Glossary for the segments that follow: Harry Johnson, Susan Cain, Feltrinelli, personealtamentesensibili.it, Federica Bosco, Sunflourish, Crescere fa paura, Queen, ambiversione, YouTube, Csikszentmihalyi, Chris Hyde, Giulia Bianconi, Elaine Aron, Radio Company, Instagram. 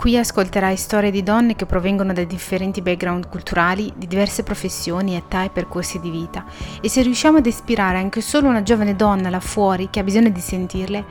Qui ascolterai storie di donne che provengono da differenti background culturali, di diverse professioni, età e percorsi di vita, e se riusciamo ad ispirare anche solo una giovane donna là fuori che ha bisogno di sentirle,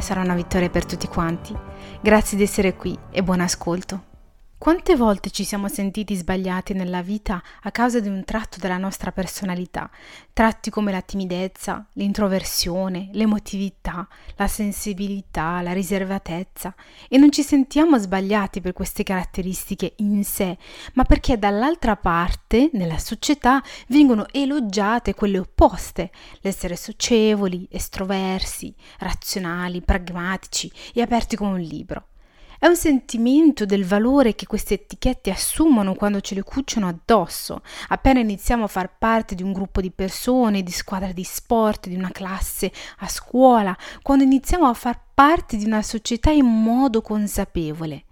sarà una vittoria per tutti quanti. Grazie di essere qui e buon ascolto. Quante volte ci siamo sentiti sbagliati nella vita a causa di un tratto della nostra personalità, tratti come la timidezza, l'introversione, l'emotività, la sensibilità, la riservatezza, e non ci sentiamo sbagliati per queste caratteristiche in sé, ma perché dall'altra parte, nella società, vengono elogiate quelle opposte, l'essere socievoli, estroversi, razionali, pragmatici e aperti come un libro. È un sentimento del valore che queste etichette assumono quando ce le cuciono addosso, appena iniziamo a far parte di un gruppo di persone, di squadre di sport, di una classe a scuola, quando iniziamo a far parte di una società in modo consapevole.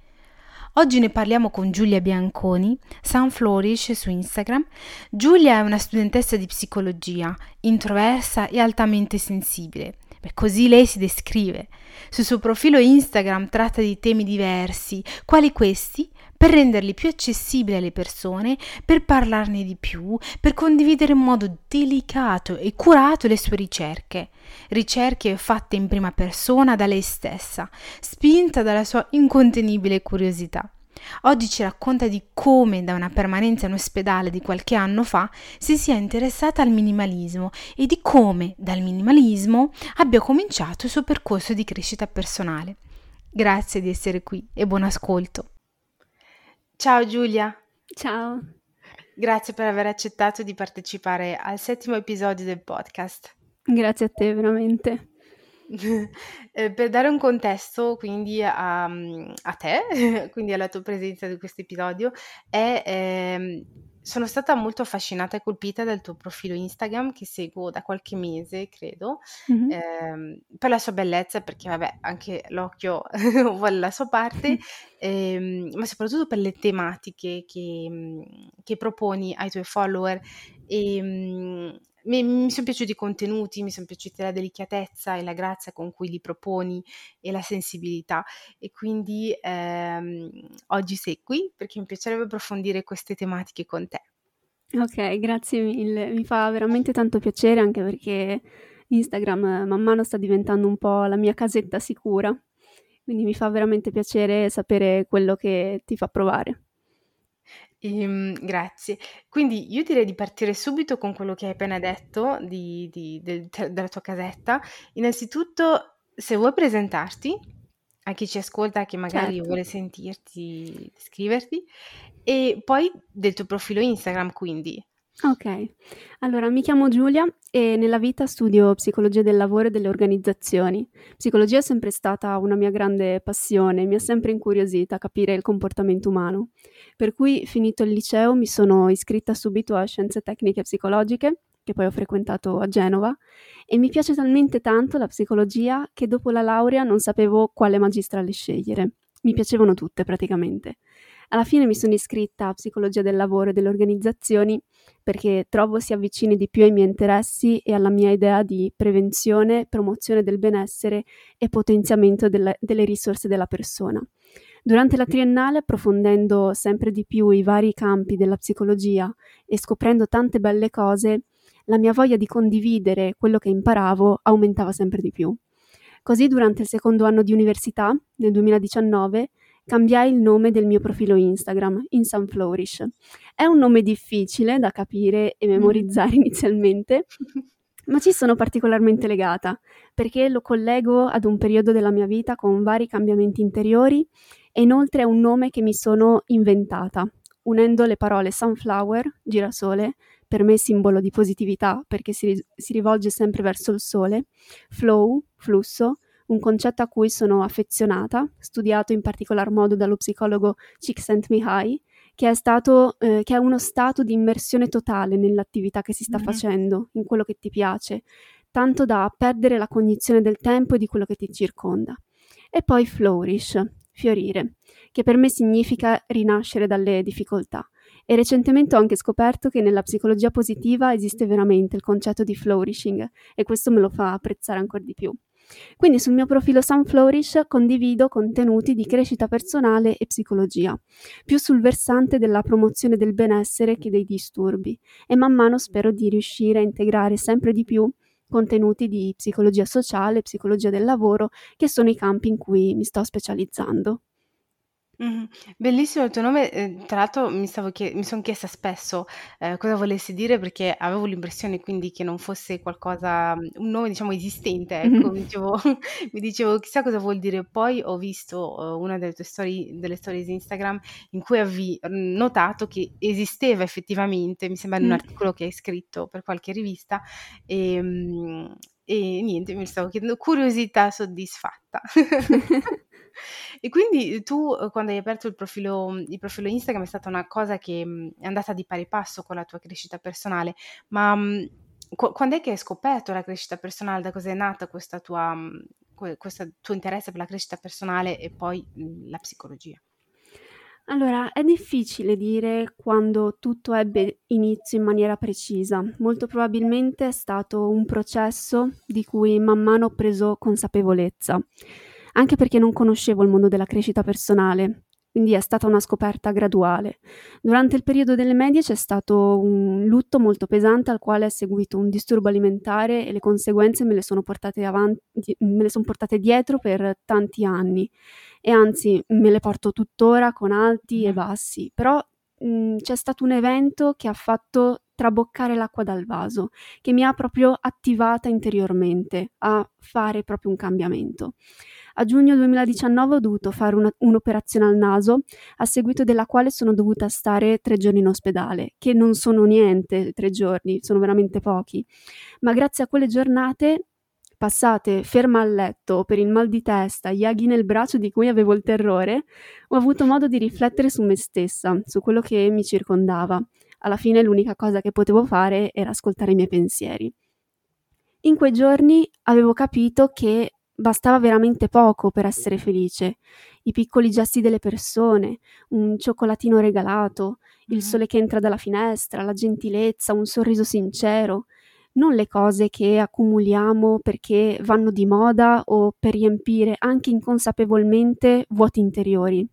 Oggi ne parliamo con Giulia Bianconi, Sunflourish su Instagram. Giulia è una studentessa di psicologia, introversa e altamente sensibile. Così lei si descrive. Sul suo profilo Instagram tratta di temi diversi, quali questi, per renderli più accessibili alle persone, per parlarne di più, per condividere in modo delicato e curato le sue ricerche. Ricerche fatte in prima persona da lei stessa, spinta dalla sua incontenibile curiosità. Oggi ci racconta di come da una permanenza in ospedale di qualche anno fa si sia interessata al minimalismo e di come dal minimalismo abbia cominciato il suo percorso di crescita personale. Grazie di essere qui e buon ascolto. Ciao Giulia. Ciao. Grazie per aver accettato di partecipare al 7° episodio del podcast. Grazie a te, veramente. Per dare un contesto quindi a te, quindi alla tua presenza di questo episodio, sono stata molto affascinata e colpita dal tuo profilo Instagram, che seguo da qualche mese credo, mm-hmm. Per la sua bellezza, perché vabbè anche l'occhio vuole la sua parte, ma soprattutto per le tematiche che proponi ai tuoi follower, e mi sono piaciuti i contenuti, mi sono piaciuta la delicatezza e la grazia con cui li proponi e la sensibilità, e quindi oggi sei qui perché mi piacerebbe approfondire queste tematiche con te. Ok, grazie mille, mi fa veramente tanto piacere, anche perché Instagram man mano sta diventando un po' la mia casetta sicura, quindi mi fa veramente piacere sapere quello che ti fa provare. Grazie. Quindi io direi di partire subito con quello che hai appena detto della tua casetta. Innanzitutto, se vuoi presentarti a chi ci ascolta, che magari certo. Vuole sentirti, scriverti, e poi del tuo profilo Instagram, quindi. Ok, allora mi chiamo Giulia e nella vita studio psicologia del lavoro e delle organizzazioni. Psicologia è sempre stata una mia grande passione, mi ha sempre incuriosita capire il comportamento umano. Per cui, finito il liceo, mi sono iscritta subito a Scienze Tecniche Psicologiche, che poi ho frequentato a Genova, e mi piace talmente tanto la psicologia che dopo la laurea non sapevo quale magistrale scegliere. Mi piacevano tutte praticamente. Alla fine mi sono iscritta a Psicologia del Lavoro e delle Organizzazioni perché trovo si avvicini di più ai miei interessi e alla mia idea di prevenzione, promozione del benessere e potenziamento delle risorse della persona. Durante la triennale, approfondendo sempre di più i vari campi della psicologia e scoprendo tante belle cose, la mia voglia di condividere quello che imparavo aumentava sempre di più. Così durante il secondo anno di università, nel 2019, cambiai il nome del mio profilo Instagram in Sunflourish. È un nome difficile da capire e memorizzare inizialmente, ma ci sono particolarmente legata, perché lo collego ad un periodo della mia vita con vari cambiamenti interiori, e inoltre è un nome che mi sono inventata, unendo le parole sunflower, girasole, per me simbolo di positività perché si rivolge sempre verso il sole, flow, flusso, un concetto a cui sono affezionata, studiato in particolar modo dallo psicologo Csikszentmihalyi, che è uno stato di immersione totale nell'attività che si sta facendo, in quello che ti piace, tanto da perdere la cognizione del tempo e di quello che ti circonda. E poi flourish, fiorire, che per me significa rinascere dalle difficoltà. E recentemente ho anche scoperto che nella psicologia positiva esiste veramente il concetto di flourishing, e questo me lo fa apprezzare ancora di più. Quindi sul mio profilo Sunflourish condivido contenuti di crescita personale e psicologia, più sul versante della promozione del benessere che dei disturbi, e man mano spero di riuscire a integrare sempre di più contenuti di psicologia sociale, psicologia del lavoro, che sono i campi in cui mi sto specializzando. Mm-hmm. Bellissimo il tuo nome, tra l'altro mi sono chiesta spesso cosa volesse dire, perché avevo l'impressione quindi che non fosse qualcosa, un nome diciamo esistente, ecco. Mi dicevo chissà cosa vuol dire. Poi ho visto una delle tue storie, delle stories Instagram, in cui avevi notato che esisteva effettivamente, mi sembra in un articolo che hai scritto per qualche rivista, e niente, mi stavo chiedendo, curiosità soddisfatta. E quindi tu, quando hai aperto il profilo Instagram, è stata una cosa che è andata di pari passo con la tua crescita personale, ma quando è che hai scoperto la crescita personale? Da cosa è nata questo tuo interesse per la crescita personale e poi la psicologia? Allora, è difficile dire quando tutto ebbe inizio in maniera precisa. Molto probabilmente è stato un processo di cui man mano ho preso consapevolezza, anche perché non conoscevo il mondo della crescita personale, quindi è stata una scoperta graduale. Durante il periodo delle medie c'è stato un lutto molto pesante al quale è seguito un disturbo alimentare, e le conseguenze me le sono portate dietro per tanti anni, e anzi me le porto tuttora con alti e bassi, però c'è stato un evento che ha fatto traboccare l'acqua dal vaso, che mi ha proprio attivata interiormente a fare proprio un cambiamento. A giugno 2019 ho dovuto fare un'operazione al naso, a seguito della quale sono dovuta stare 3 giorni in ospedale, che non sono niente, 3 giorni, sono veramente pochi, ma grazie a quelle giornate passate ferma al letto per il mal di testa, gli aghi nel braccio di cui avevo il terrore, ho avuto modo di riflettere su me stessa, su quello che mi circondava. Alla fine l'unica cosa che potevo fare era ascoltare i miei pensieri. In quei giorni avevo capito che bastava veramente poco per essere felice. I piccoli gesti delle persone, un cioccolatino regalato, il sole che entra dalla finestra, la gentilezza, un sorriso sincero. Non le cose che accumuliamo perché vanno di moda o per riempire anche inconsapevolmente vuoti interiori.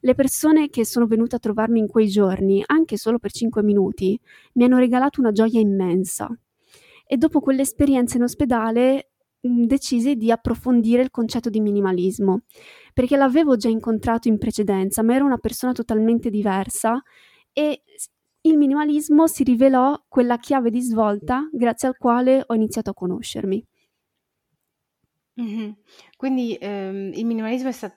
Le persone che sono venute a trovarmi in quei giorni, anche solo per 5 minuti, mi hanno regalato una gioia immensa. E dopo quell'esperienza in ospedale decisi di approfondire il concetto di minimalismo, perché l'avevo già incontrato in precedenza, ma ero una persona totalmente diversa, e il minimalismo si rivelò quella chiave di svolta grazie al quale ho iniziato a conoscermi. Mm-hmm. Quindi il minimalismo è stato...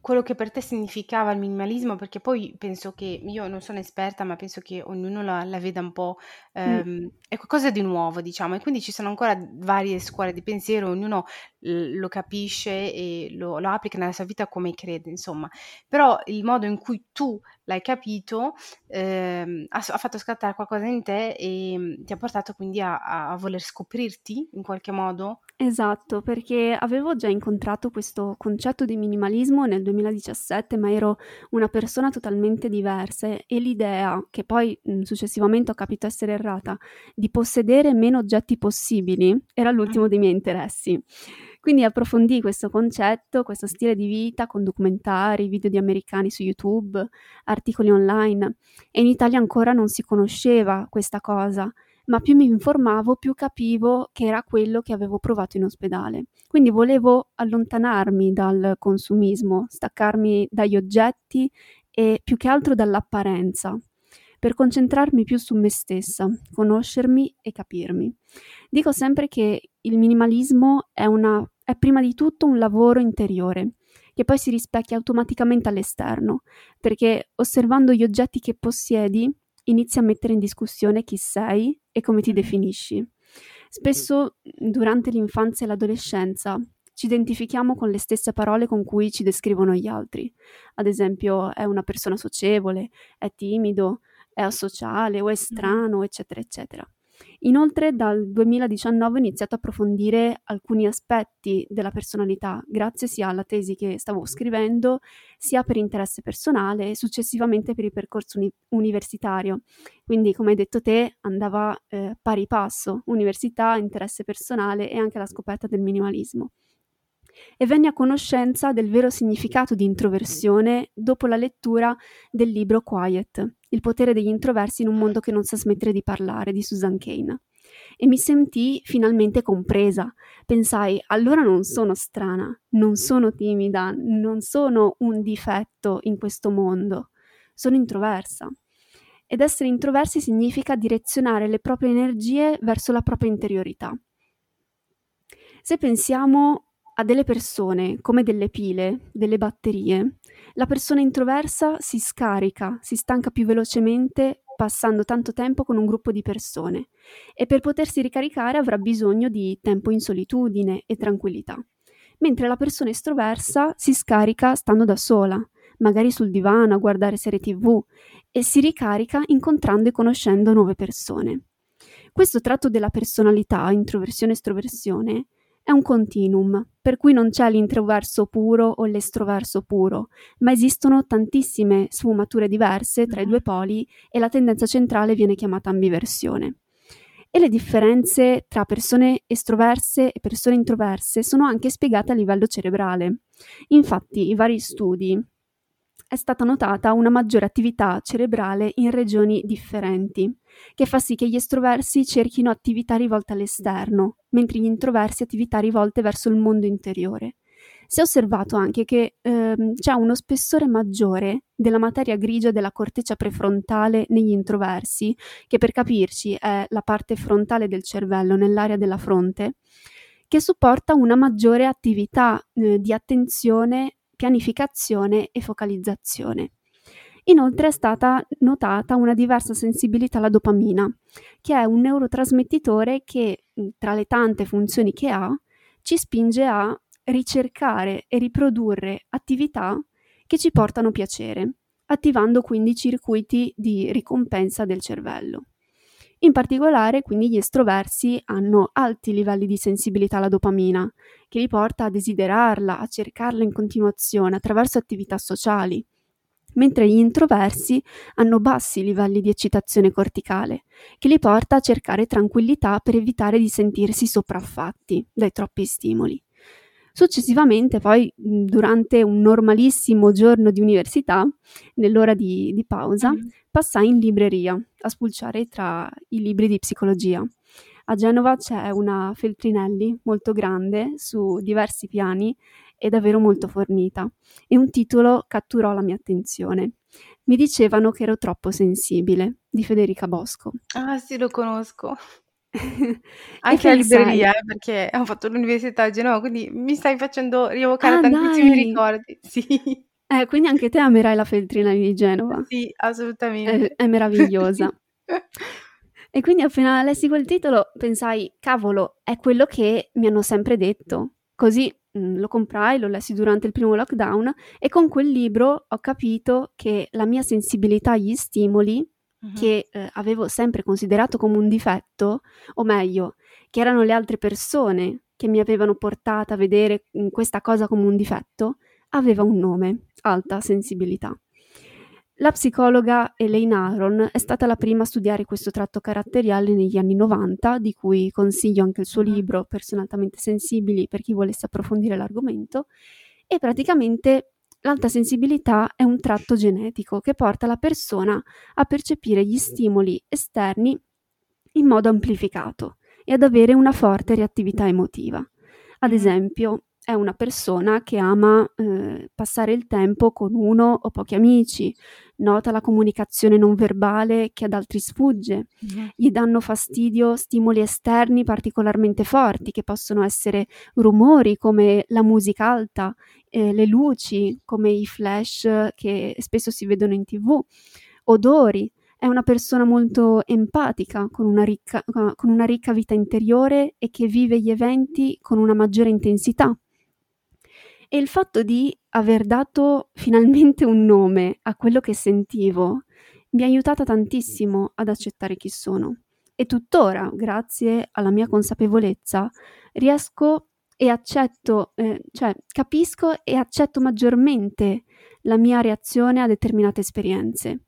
quello che per te significava il minimalismo, perché poi penso che, io non sono esperta, ma penso che ognuno la veda un po', è qualcosa di nuovo, diciamo, e quindi ci sono ancora varie scuole di pensiero, ognuno lo capisce e lo applica nella sua vita come crede, insomma. Però il modo in cui tu l'hai capito ha fatto scattare qualcosa in te e ti ha portato quindi a voler scoprirti in qualche modo. Esatto, perché avevo già incontrato questo concetto di minimalismo nel 2017, ma ero una persona totalmente diversa, e l'idea, che poi successivamente ho capito essere errata, di possedere meno oggetti possibili era l'ultimo dei miei interessi. Quindi approfondii questo concetto, questo stile di vita con documentari, video di americani su YouTube, articoli online, e in Italia ancora non si conosceva questa cosa, ma più mi informavo più capivo che era quello che avevo provato in ospedale. Quindi volevo allontanarmi dal consumismo, staccarmi dagli oggetti e più che altro dall'apparenza, per concentrarmi più su me stessa, conoscermi e capirmi. Dico sempre che il minimalismo è prima di tutto un lavoro interiore, che poi si rispecchia automaticamente all'esterno, perché osservando gli oggetti che possiedi inizi a mettere in discussione chi sei e come ti definisci. Spesso durante l'infanzia e l'adolescenza ci identifichiamo con le stesse parole con cui ci descrivono gli altri. Ad esempio, è una persona socievole, è timido, è asociale o è strano, eccetera, eccetera. Inoltre dal 2019 ho iniziato a approfondire alcuni aspetti della personalità grazie sia alla tesi che stavo scrivendo sia per interesse personale e successivamente per il percorso universitario, quindi come hai detto te andava pari passo università, interesse personale e anche la scoperta del minimalismo. E venne a conoscenza del vero significato di introversione dopo la lettura del libro Quiet, il potere degli introversi in un mondo che non sa smettere di parlare, di Susan Cain. E mi sentii finalmente compresa. Pensai, allora non sono strana, non sono timida, non sono un difetto in questo mondo, sono introversa. Ed essere introversi significa direzionare le proprie energie verso la propria interiorità. Se pensiamo a delle persone come delle pile, delle batterie, la persona introversa si scarica, si stanca più velocemente passando tanto tempo con un gruppo di persone e per potersi ricaricare avrà bisogno di tempo in solitudine e tranquillità, mentre la persona estroversa si scarica stando da sola, magari sul divano a guardare serie TV e si ricarica incontrando e conoscendo nuove persone. Questo tratto della personalità, introversione-estroversione, è un continuum, per cui non c'è l'introverso puro o l'estroverso puro, ma esistono tantissime sfumature diverse tra i due poli e la tendenza centrale viene chiamata ambiversione. E le differenze tra persone estroverse e persone introverse sono anche spiegate a livello cerebrale. Infatti, i vari studi è stata notata una maggiore attività cerebrale in regioni differenti, che fa sì che gli estroversi cerchino attività rivolte all'esterno, mentre gli introversi attività rivolte verso il mondo interiore. Si è osservato anche che c'è uno spessore maggiore della materia grigia della corteccia prefrontale negli introversi, che per capirci è la parte frontale del cervello nell'area della fronte, che supporta una maggiore attività di attenzione, pianificazione e focalizzazione. Inoltre è stata notata una diversa sensibilità alla dopamina, che è un neurotrasmettitore che, tra le tante funzioni che ha, ci spinge a ricercare e riprodurre attività che ci portano piacere, attivando quindi circuiti di ricompensa del cervello. In particolare, quindi, gli estroversi hanno alti livelli di sensibilità alla dopamina, che li porta a desiderarla, a cercarla in continuazione attraverso attività sociali, mentre gli introversi hanno bassi livelli di eccitazione corticale, che li porta a cercare tranquillità per evitare di sentirsi sopraffatti dai troppi stimoli. Successivamente, poi, durante un normalissimo giorno di università, nell'ora di pausa, passai in libreria a spulciare tra i libri di psicologia. A Genova c'è una Feltrinelli molto grande, su diversi piani, e davvero molto fornita, e un titolo catturò la mia attenzione. Mi dicevano che ero troppo sensibile, di Federica Bosco. Ah sì, lo conosco. Anche la libreria, perché ho fatto l'università a Genova, quindi mi stai facendo rievocare tantissimi ricordi. Sì. Quindi anche te amerai la Feltrinelli di Genova. Sì, assolutamente. È meravigliosa. E quindi appena lessi quel titolo pensai, cavolo, è quello che mi hanno sempre detto. Così lo comprai, lo lessi durante il primo lockdown e con quel libro ho capito che la mia sensibilità agli stimoli che avevo sempre considerato come un difetto, o meglio, che erano le altre persone che mi avevano portata a vedere questa cosa come un difetto, aveva un nome, alta sensibilità. La psicologa Elaine Aron è stata la prima a studiare questo tratto caratteriale negli anni 90, di cui consiglio anche il suo libro Personealtamentesensibili per chi volesse approfondire l'argomento, e praticamente l'alta sensibilità è un tratto genetico che porta la persona a percepire gli stimoli esterni in modo amplificato e ad avere una forte reattività emotiva. Ad esempio, è una persona che ama passare il tempo con uno o pochi amici, nota la comunicazione non verbale che ad altri sfugge, gli danno fastidio stimoli esterni particolarmente forti che possono essere rumori come la musica alta, le luci come i flash che spesso si vedono in TV, odori. È una persona molto empatica, con una ricca vita interiore e che vive gli eventi con una maggiore intensità, E il fatto di aver dato finalmente un nome a quello che sentivo mi ha aiutata tantissimo ad accettare chi sono. E tuttora, grazie alla mia consapevolezza, riesco e accetto, capisco e accetto maggiormente la mia reazione a determinate esperienze.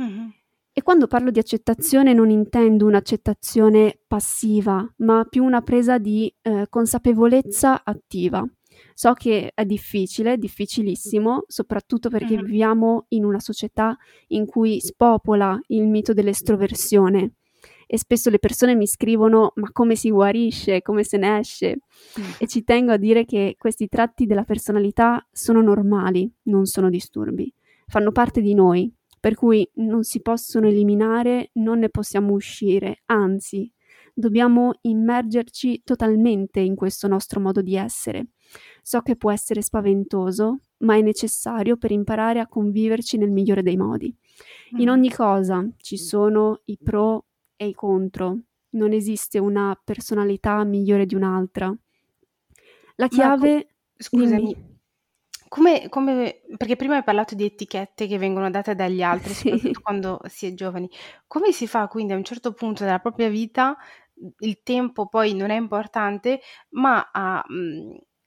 Mm-hmm. E quando parlo di accettazione non intendo un'accettazione passiva, ma più una presa di consapevolezza attiva. So che è difficile, difficilissimo, soprattutto perché viviamo in una società in cui spopola il mito dell'estroversione. E spesso le persone mi scrivono: ma come si guarisce, come se ne esce? E ci tengo a dire che questi tratti della personalità sono normali, non sono disturbi, fanno parte di noi, per cui non si possono eliminare, non ne possiamo uscire, anzi dobbiamo immergerci totalmente in questo nostro modo di essere. So che può essere spaventoso, ma è necessario per imparare a conviverci nel migliore dei modi. In ogni cosa ci sono i pro e i contro, non esiste una personalità migliore di un'altra. La chiave... Scusami, come, perché prima hai parlato di etichette che vengono date dagli altri, sì, soprattutto quando si è giovani. Come si fa quindi a un certo punto della propria vita, il tempo poi non è importante, ma a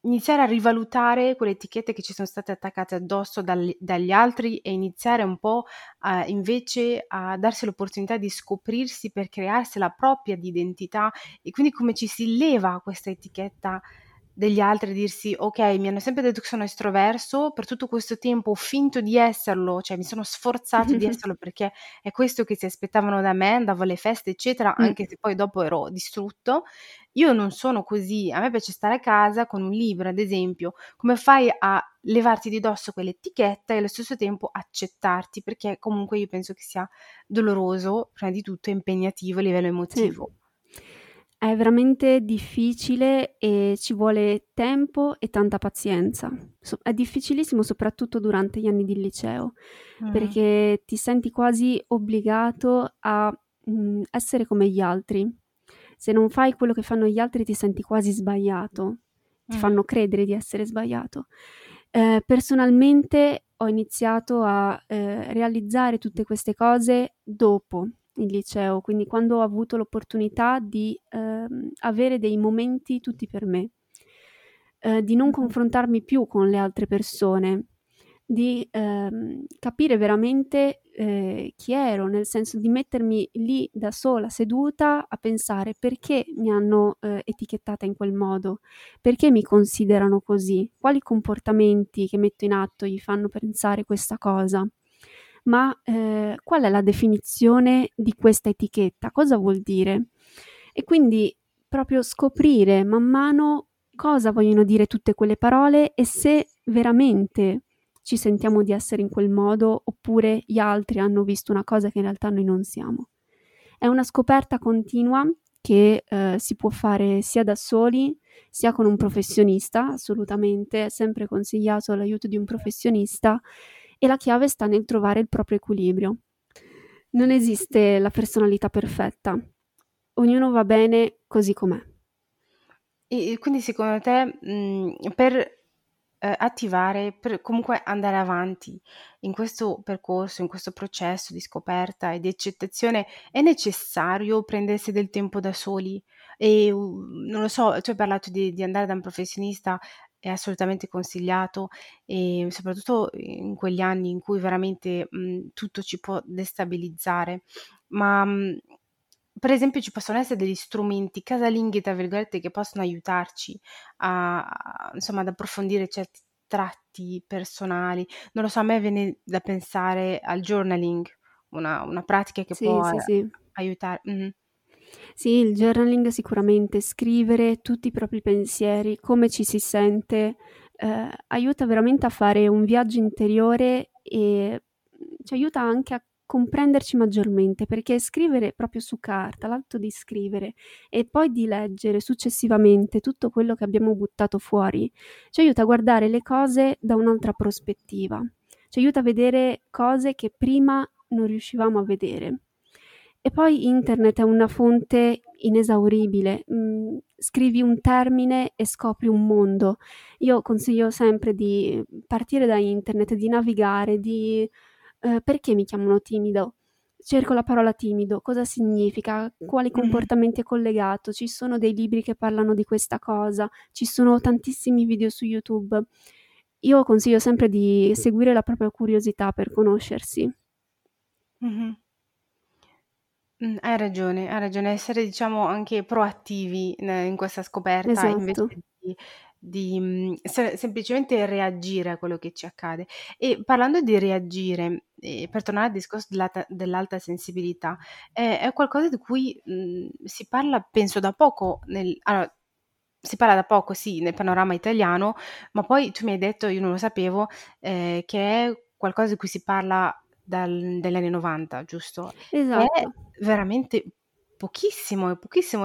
iniziare a rivalutare quelle etichette che ci sono state attaccate addosso dagli altri e iniziare un po' invece a darsi l'opportunità di scoprirsi per crearsi la propria di identità, e quindi come ci si leva questa etichetta degli altri, dirsi: ok, mi hanno sempre detto che sono estroverso, per tutto questo tempo ho finto di esserlo, cioè mi sono sforzato di esserlo perché è questo che si aspettavano da me, andavo alle feste eccetera, anche se poi dopo ero distrutto. Io non sono così, a me piace stare a casa con un libro ad esempio. Come fai a levarti di dosso quell'etichetta e allo stesso tempo accettarti? Perché comunque io penso che sia doloroso, prima di tutto, e impegnativo a livello emotivo. Sì. È veramente difficile e ci vuole tempo e tanta pazienza. È difficilissimo soprattutto durante gli anni di liceo, perché ti senti quasi obbligato a essere come gli altri. Se non fai quello che fanno gli altri ti senti quasi sbagliato, ti fanno credere di essere sbagliato. Personalmente ho iniziato a realizzare tutte queste cose dopo il liceo, quindi quando ho avuto l'opportunità di avere dei momenti tutti per me, di non confrontarmi più con le altre persone, di capire veramente chi ero, nel senso di mettermi lì da sola seduta a pensare: perché mi hanno etichettata in quel modo, perché mi considerano così, quali comportamenti che metto in atto gli fanno pensare questa cosa. Ma qual è la definizione di questa etichetta? Cosa vuol dire? E quindi proprio scoprire man mano cosa vogliono dire tutte quelle parole e se veramente ci sentiamo di essere in quel modo oppure gli altri hanno visto una cosa che in realtà noi non siamo. È una scoperta continua che si può fare sia da soli sia con un professionista, assolutamente, è sempre consigliato l'aiuto di un professionista. E la chiave sta nel trovare il proprio equilibrio. Non esiste la personalità perfetta. Ognuno va bene così com'è. E quindi secondo te, per attivare, per comunque andare avanti in questo percorso, in questo processo di scoperta e di accettazione, è necessario prendersi del tempo da soli? E non lo so, tu hai parlato di andare da un professionista, è assolutamente consigliato, e soprattutto in quegli anni in cui veramente tutto ci può destabilizzare, ma per esempio ci possono essere degli strumenti casalinghi, tra virgolette, che possono aiutarci insomma, ad approfondire certi tratti personali. Non lo so, a me viene da pensare al journaling, una pratica che può aiutare. Mm-hmm. Sì, il journaling sicuramente, scrivere tutti i propri pensieri, come ci si sente, aiuta veramente a fare un viaggio interiore e ci aiuta anche a comprenderci maggiormente, perché scrivere proprio su carta, l'atto di scrivere e poi di leggere successivamente tutto quello che abbiamo buttato fuori, ci aiuta a guardare le cose da un'altra prospettiva, ci aiuta a vedere cose che prima non riuscivamo a vedere. E poi internet è una fonte inesauribile. Scrivi un termine e scopri un mondo. Io consiglio sempre di partire da internet, di navigare, di perché mi chiamano timido? Cerco la parola timido, cosa significa, quali comportamenti è collegato, ci sono dei libri che parlano di questa cosa, ci sono tantissimi video su YouTube. Io consiglio sempre di seguire la propria curiosità per conoscersi. Mm-hmm. Hai ragione, essere diciamo anche proattivi in questa scoperta, esatto, invece di semplicemente reagire a quello che ci accade. E parlando di reagire, per tornare al discorso dell'alta sensibilità, è qualcosa di cui si parla penso da poco si parla da poco, sì, nel panorama italiano, ma poi tu mi hai detto, io non lo sapevo, che è qualcosa di cui si parla dagli anni 90, giusto? Esatto. È veramente pochissimo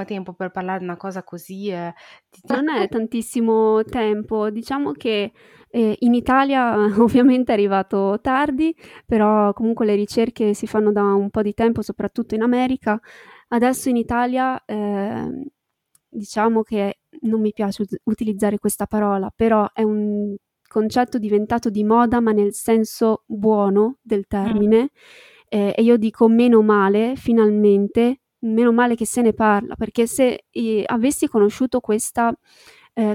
tempo per parlare di una cosa così. Non è tantissimo tempo, diciamo che in Italia ovviamente è arrivato tardi, però comunque le ricerche si fanno da un po' di tempo, soprattutto in America. Adesso in Italia diciamo che non mi piace utilizzare questa parola, però è un concetto diventato di moda, ma nel senso buono del termine, e io dico meno male, finalmente, meno male che se ne parla, perché se avessi conosciuto questa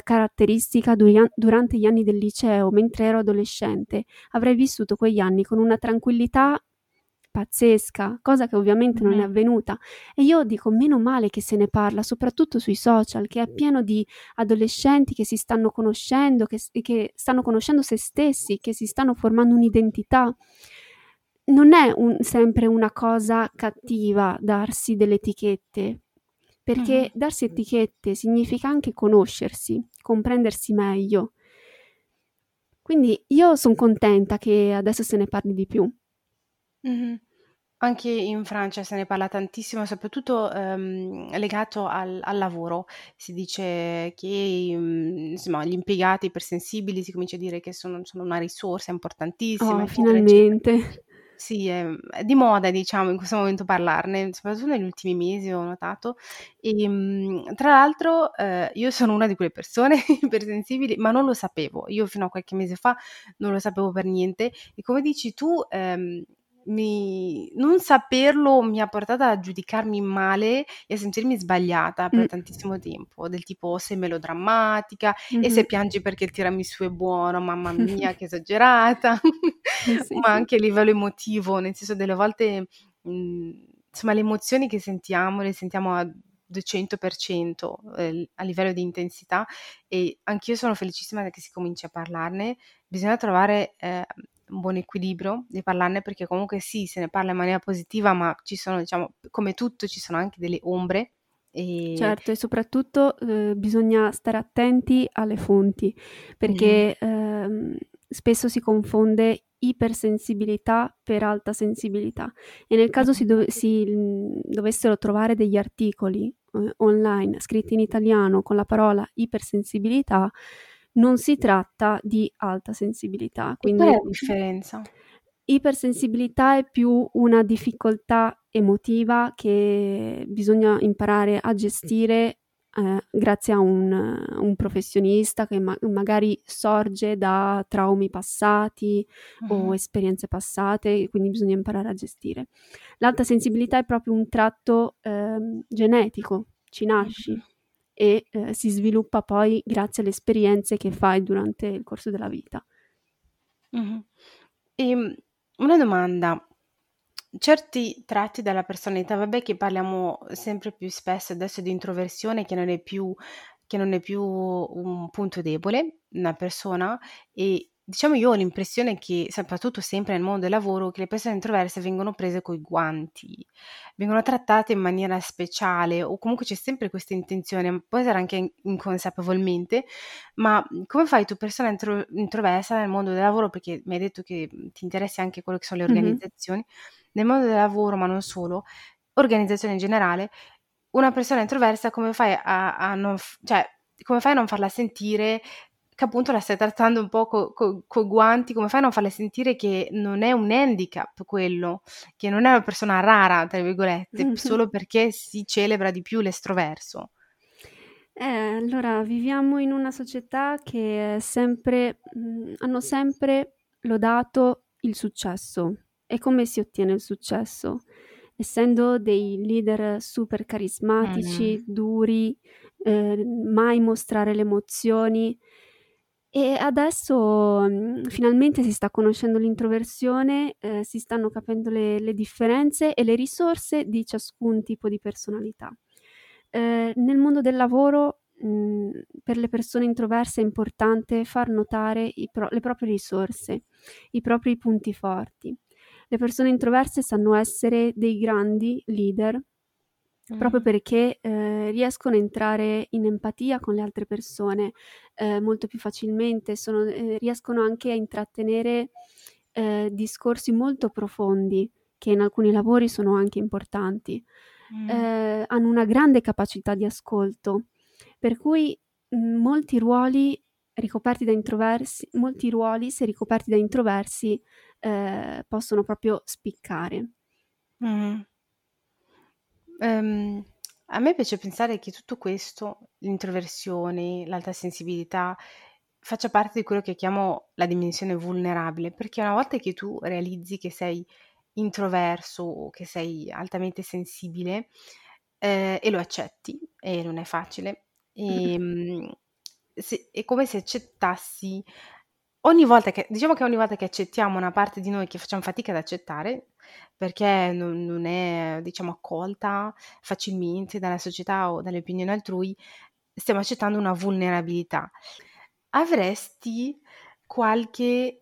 caratteristica durante gli anni del liceo, mentre ero adolescente, avrei vissuto quegli anni con una tranquillità pazzesca, cosa che ovviamente non è avvenuta, e io dico meno male che se ne parla, soprattutto sui social, che è pieno di adolescenti che si stanno conoscendo, che stanno conoscendo se stessi, che si stanno formando un'identità. Non è sempre una cosa cattiva darsi delle etichette, perché darsi etichette significa anche conoscersi, comprendersi meglio. Quindi io sono contenta che adesso se ne parli di più. Mm-hmm. Anche in Francia se ne parla tantissimo, soprattutto legato al lavoro. Si dice che insomma, gli impiegati per sensibili si comincia a dire che sono una risorsa importantissima. Oh, finalmente! Eccetera. Sì, è di moda diciamo in questo momento parlarne, soprattutto negli ultimi mesi ho notato. E tra l'altro io sono una di quelle persone ipersensibili, ma non lo sapevo, io fino a qualche mese fa non lo sapevo per niente, e come dici tu non saperlo mi ha portato a giudicarmi male e a sentirmi sbagliata per tantissimo tempo, del tipo sei melodrammatica e se piangi perché il tiramisù è buono, mamma mia che esagerata. Sì. Ma anche a livello emotivo, nel senso delle volte insomma le emozioni che sentiamo le sentiamo a 200% a livello di intensità, e anch'io sono felicissima che si cominci a parlarne. Bisogna trovare un buon equilibrio di parlarne, perché comunque sì, se ne parla in maniera positiva, ma ci sono, diciamo, come tutto ci sono anche delle ombre. Certo, e soprattutto bisogna stare attenti alle fonti, perché spesso si confonde ipersensibilità per alta sensibilità, e nel caso si dovessero trovare degli articoli online scritti in italiano con la parola ipersensibilità, non si tratta di alta sensibilità. Quindi qual è la differenza? Ipersensibilità è più una difficoltà emotiva che bisogna imparare a gestire grazie a un professionista che magari sorge da traumi passati o esperienze passate, quindi bisogna imparare a gestire. L'alta sensibilità è proprio un tratto genetico, ci nasci e si sviluppa poi grazie alle esperienze che fai durante il corso della vita. E una domanda: certi tratti della personalità, vabbè che parliamo sempre più spesso adesso di introversione, che non è più un punto debole una persona, e diciamo io ho l'impressione che soprattutto sempre nel mondo del lavoro che le persone introverse vengono prese coi guanti, vengono trattate in maniera speciale, o comunque c'è sempre questa intenzione, può essere anche inconsapevolmente. Ma come fai tu, persona introversa nel mondo del lavoro, perché mi hai detto che ti interessi anche quello che sono le organizzazioni, nel mondo del lavoro ma non solo, organizzazione in generale, una persona introversa come fai a non farla sentire che appunto la stai trattando un po' coi guanti, come fai a non farle sentire che non è un handicap quello, che non è una persona rara, tra virgolette, mm-hmm. solo perché si celebra di più l'estroverso? Allora, viviamo in una società che è sempre, hanno sempre lodato il successo. E come si ottiene il successo? Essendo dei leader super carismatici, duri, mai mostrare le emozioni. E adesso finalmente si sta conoscendo l'introversione, si stanno capendo le differenze e le risorse di ciascun tipo di personalità. Nel mondo del lavoro, per le persone introverse è importante far notare le proprie risorse, i propri punti forti. Le persone introverse sanno essere dei grandi leader proprio perché riescono a entrare in empatia con le altre persone molto più facilmente, riescono anche a intrattenere discorsi molto profondi che in alcuni lavori sono anche importanti, hanno una grande capacità di ascolto, per cui molti ruoli, se ricoperti da introversi, possono proprio spiccare. A me piace pensare che tutto questo, l'introversione, l'alta sensibilità, faccia parte di quello che chiamo la dimensione vulnerabile, perché una volta che tu realizzi che sei introverso o che sei altamente sensibile e lo accetti, e non è facile, è come se accettassi ogni volta che accettiamo una parte di noi che facciamo fatica ad accettare, perché non è, diciamo, accolta facilmente dalla società o dalle opinioni altrui, stiamo accettando una vulnerabilità. Avresti qualche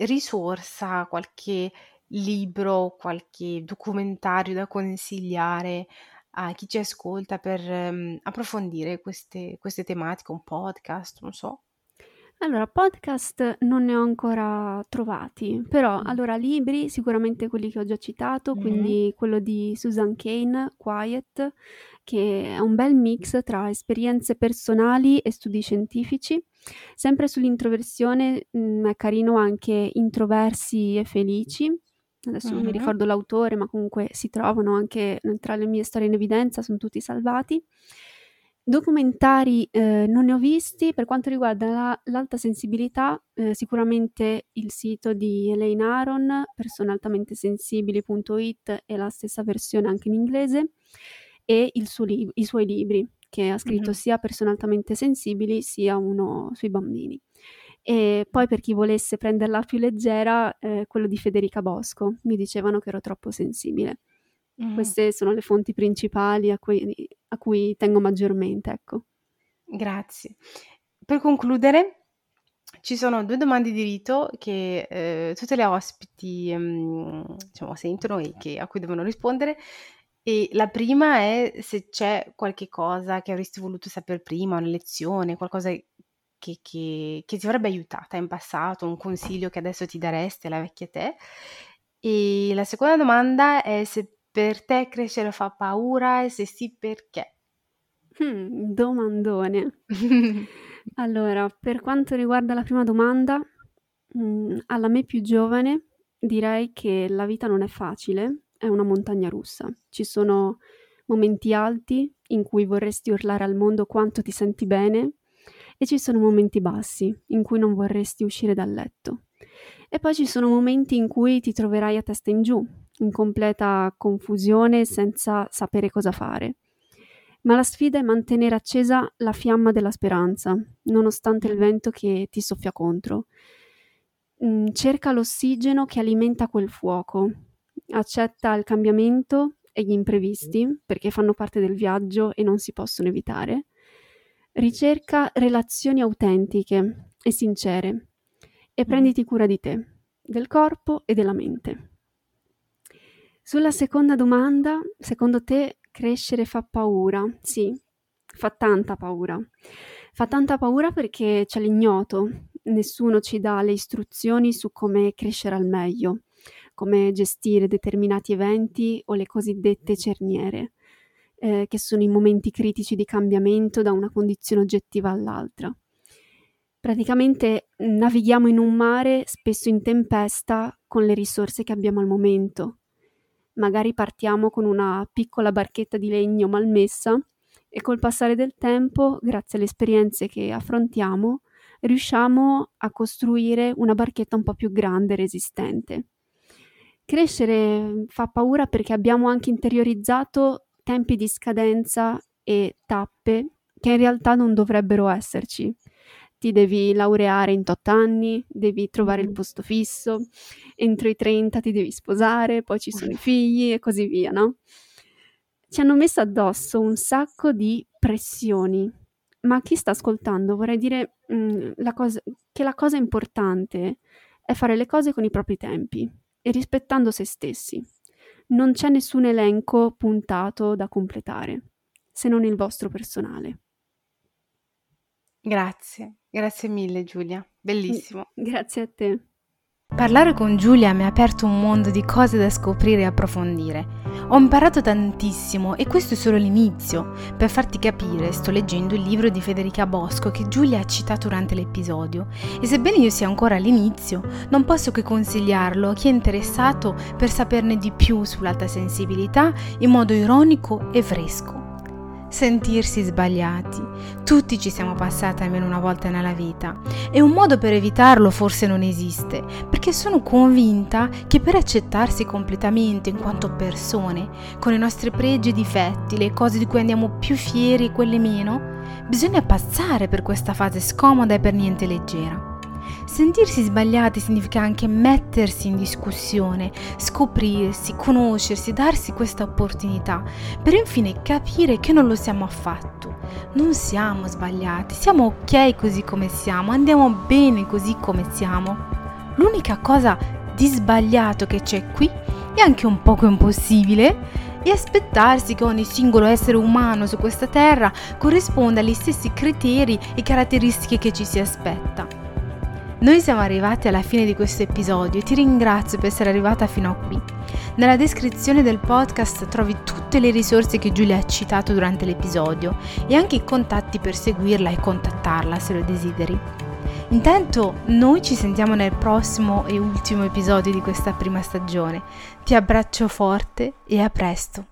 risorsa, qualche libro, qualche documentario da consigliare a chi ci ascolta per approfondire queste tematiche, un podcast, non so? Allora, podcast non ne ho ancora trovati, però allora libri, sicuramente quelli che ho già citato, quindi quello di Susan Cain, Quiet, che è un bel mix tra esperienze personali e studi scientifici. Sempre sull'introversione è carino anche Introversi e Felici, adesso non mi ricordo l'autore, ma comunque si trovano anche tra le mie storie in evidenza, sono tutti salvati. Documentari non ne ho visti. Per quanto riguarda l'alta sensibilità, sicuramente il sito di Elaine Aron, personealtamentesensibili.it, è la stessa versione anche in inglese, e i suoi libri, che ha scritto sia Personalmente Sensibili sia uno sui bambini. E poi, per chi volesse prenderla più leggera, quello di Federica Bosco, mi dicevano che ero troppo sensibile. Queste sono le fonti principali a cui tengo maggiormente, ecco. Grazie. Per concludere, ci sono due domande di rito che tutte le ospiti sentono e a cui devono rispondere. E la prima è se c'è qualche cosa che avresti voluto sapere prima, una lezione, qualcosa che ti avrebbe aiutata in passato, un consiglio che adesso ti daresti alla vecchia te. E la seconda domanda è se per te crescere fa paura, e se sì, perché? Domandone. Allora, per quanto riguarda la prima domanda, alla me più giovane direi che la vita non è facile, è una montagna russa. Ci sono momenti alti in cui vorresti urlare al mondo quanto ti senti bene, e ci sono momenti bassi in cui non vorresti uscire dal letto. E poi ci sono momenti in cui ti troverai a testa in giù, in completa confusione, senza sapere cosa fare. Ma la sfida è mantenere accesa la fiamma della speranza, nonostante il vento che ti soffia contro. Cerca l'ossigeno che alimenta quel fuoco, accetta il cambiamento e gli imprevisti, perché fanno parte del viaggio e non si possono evitare. Ricerca relazioni autentiche e sincere, e prenditi cura di te, del corpo e della mente. Sulla seconda domanda, secondo te crescere fa paura? Sì, fa tanta paura. Fa tanta paura perché c'è l'ignoto, nessuno ci dà le istruzioni su come crescere al meglio, come gestire determinati eventi o le cosiddette cerniere, che sono i momenti critici di cambiamento da una condizione oggettiva all'altra. Praticamente navighiamo in un mare spesso in tempesta con le risorse che abbiamo al momento. Magari partiamo con una piccola barchetta di legno malmessa e col passare del tempo, grazie alle esperienze che affrontiamo, riusciamo a costruire una barchetta un po' più grande e resistente. Crescere fa paura perché abbiamo anche interiorizzato tempi di scadenza e tappe che in realtà non dovrebbero esserci. Ti devi laureare in 8 anni, devi trovare il posto fisso, entro i 30 ti devi sposare, poi ci sono i figli e così via, no? Ci hanno messo addosso un sacco di pressioni, ma a chi sta ascoltando vorrei dire che la cosa importante è fare le cose con i propri tempi e rispettando se stessi. Non c'è nessun elenco puntato da completare, se non il vostro personale. Grazie, grazie mille Giulia, bellissimo. Grazie a te. Parlare con Giulia mi ha aperto un mondo di cose da scoprire e approfondire. Ho imparato tantissimo e questo è solo l'inizio. Per farti capire, sto leggendo il libro di Federica Bosco che Giulia ha citato durante l'episodio e sebbene io sia ancora all'inizio, non posso che consigliarlo a chi è interessato per saperne di più sull'alta sensibilità in modo ironico e fresco. Sentirsi sbagliati. Tutti ci siamo passati almeno una volta nella vita e un modo per evitarlo forse non esiste, perché sono convinta che per accettarsi completamente in quanto persone, con i nostri pregi e difetti, le cose di cui andiamo più fieri e quelle meno, bisogna passare per questa fase scomoda e per niente leggera. Sentirsi sbagliati significa anche mettersi in discussione, scoprirsi, conoscersi, darsi questa opportunità, per infine capire che non lo siamo affatto. Non siamo sbagliati, siamo ok così come siamo, andiamo bene così come siamo. L'unica cosa di sbagliato che c'è qui, e anche un poco impossibile, e aspettarsi che ogni singolo essere umano su questa terra corrisponda agli stessi criteri e caratteristiche che ci si aspetta. Noi siamo arrivati alla fine di questo episodio e ti ringrazio per essere arrivata fino a qui. Nella descrizione del podcast trovi tutte le risorse che Giulia ha citato durante l'episodio e anche i contatti per seguirla e contattarla se lo desideri. Intanto noi ci sentiamo nel prossimo e ultimo episodio di questa prima stagione. Ti abbraccio forte e a presto!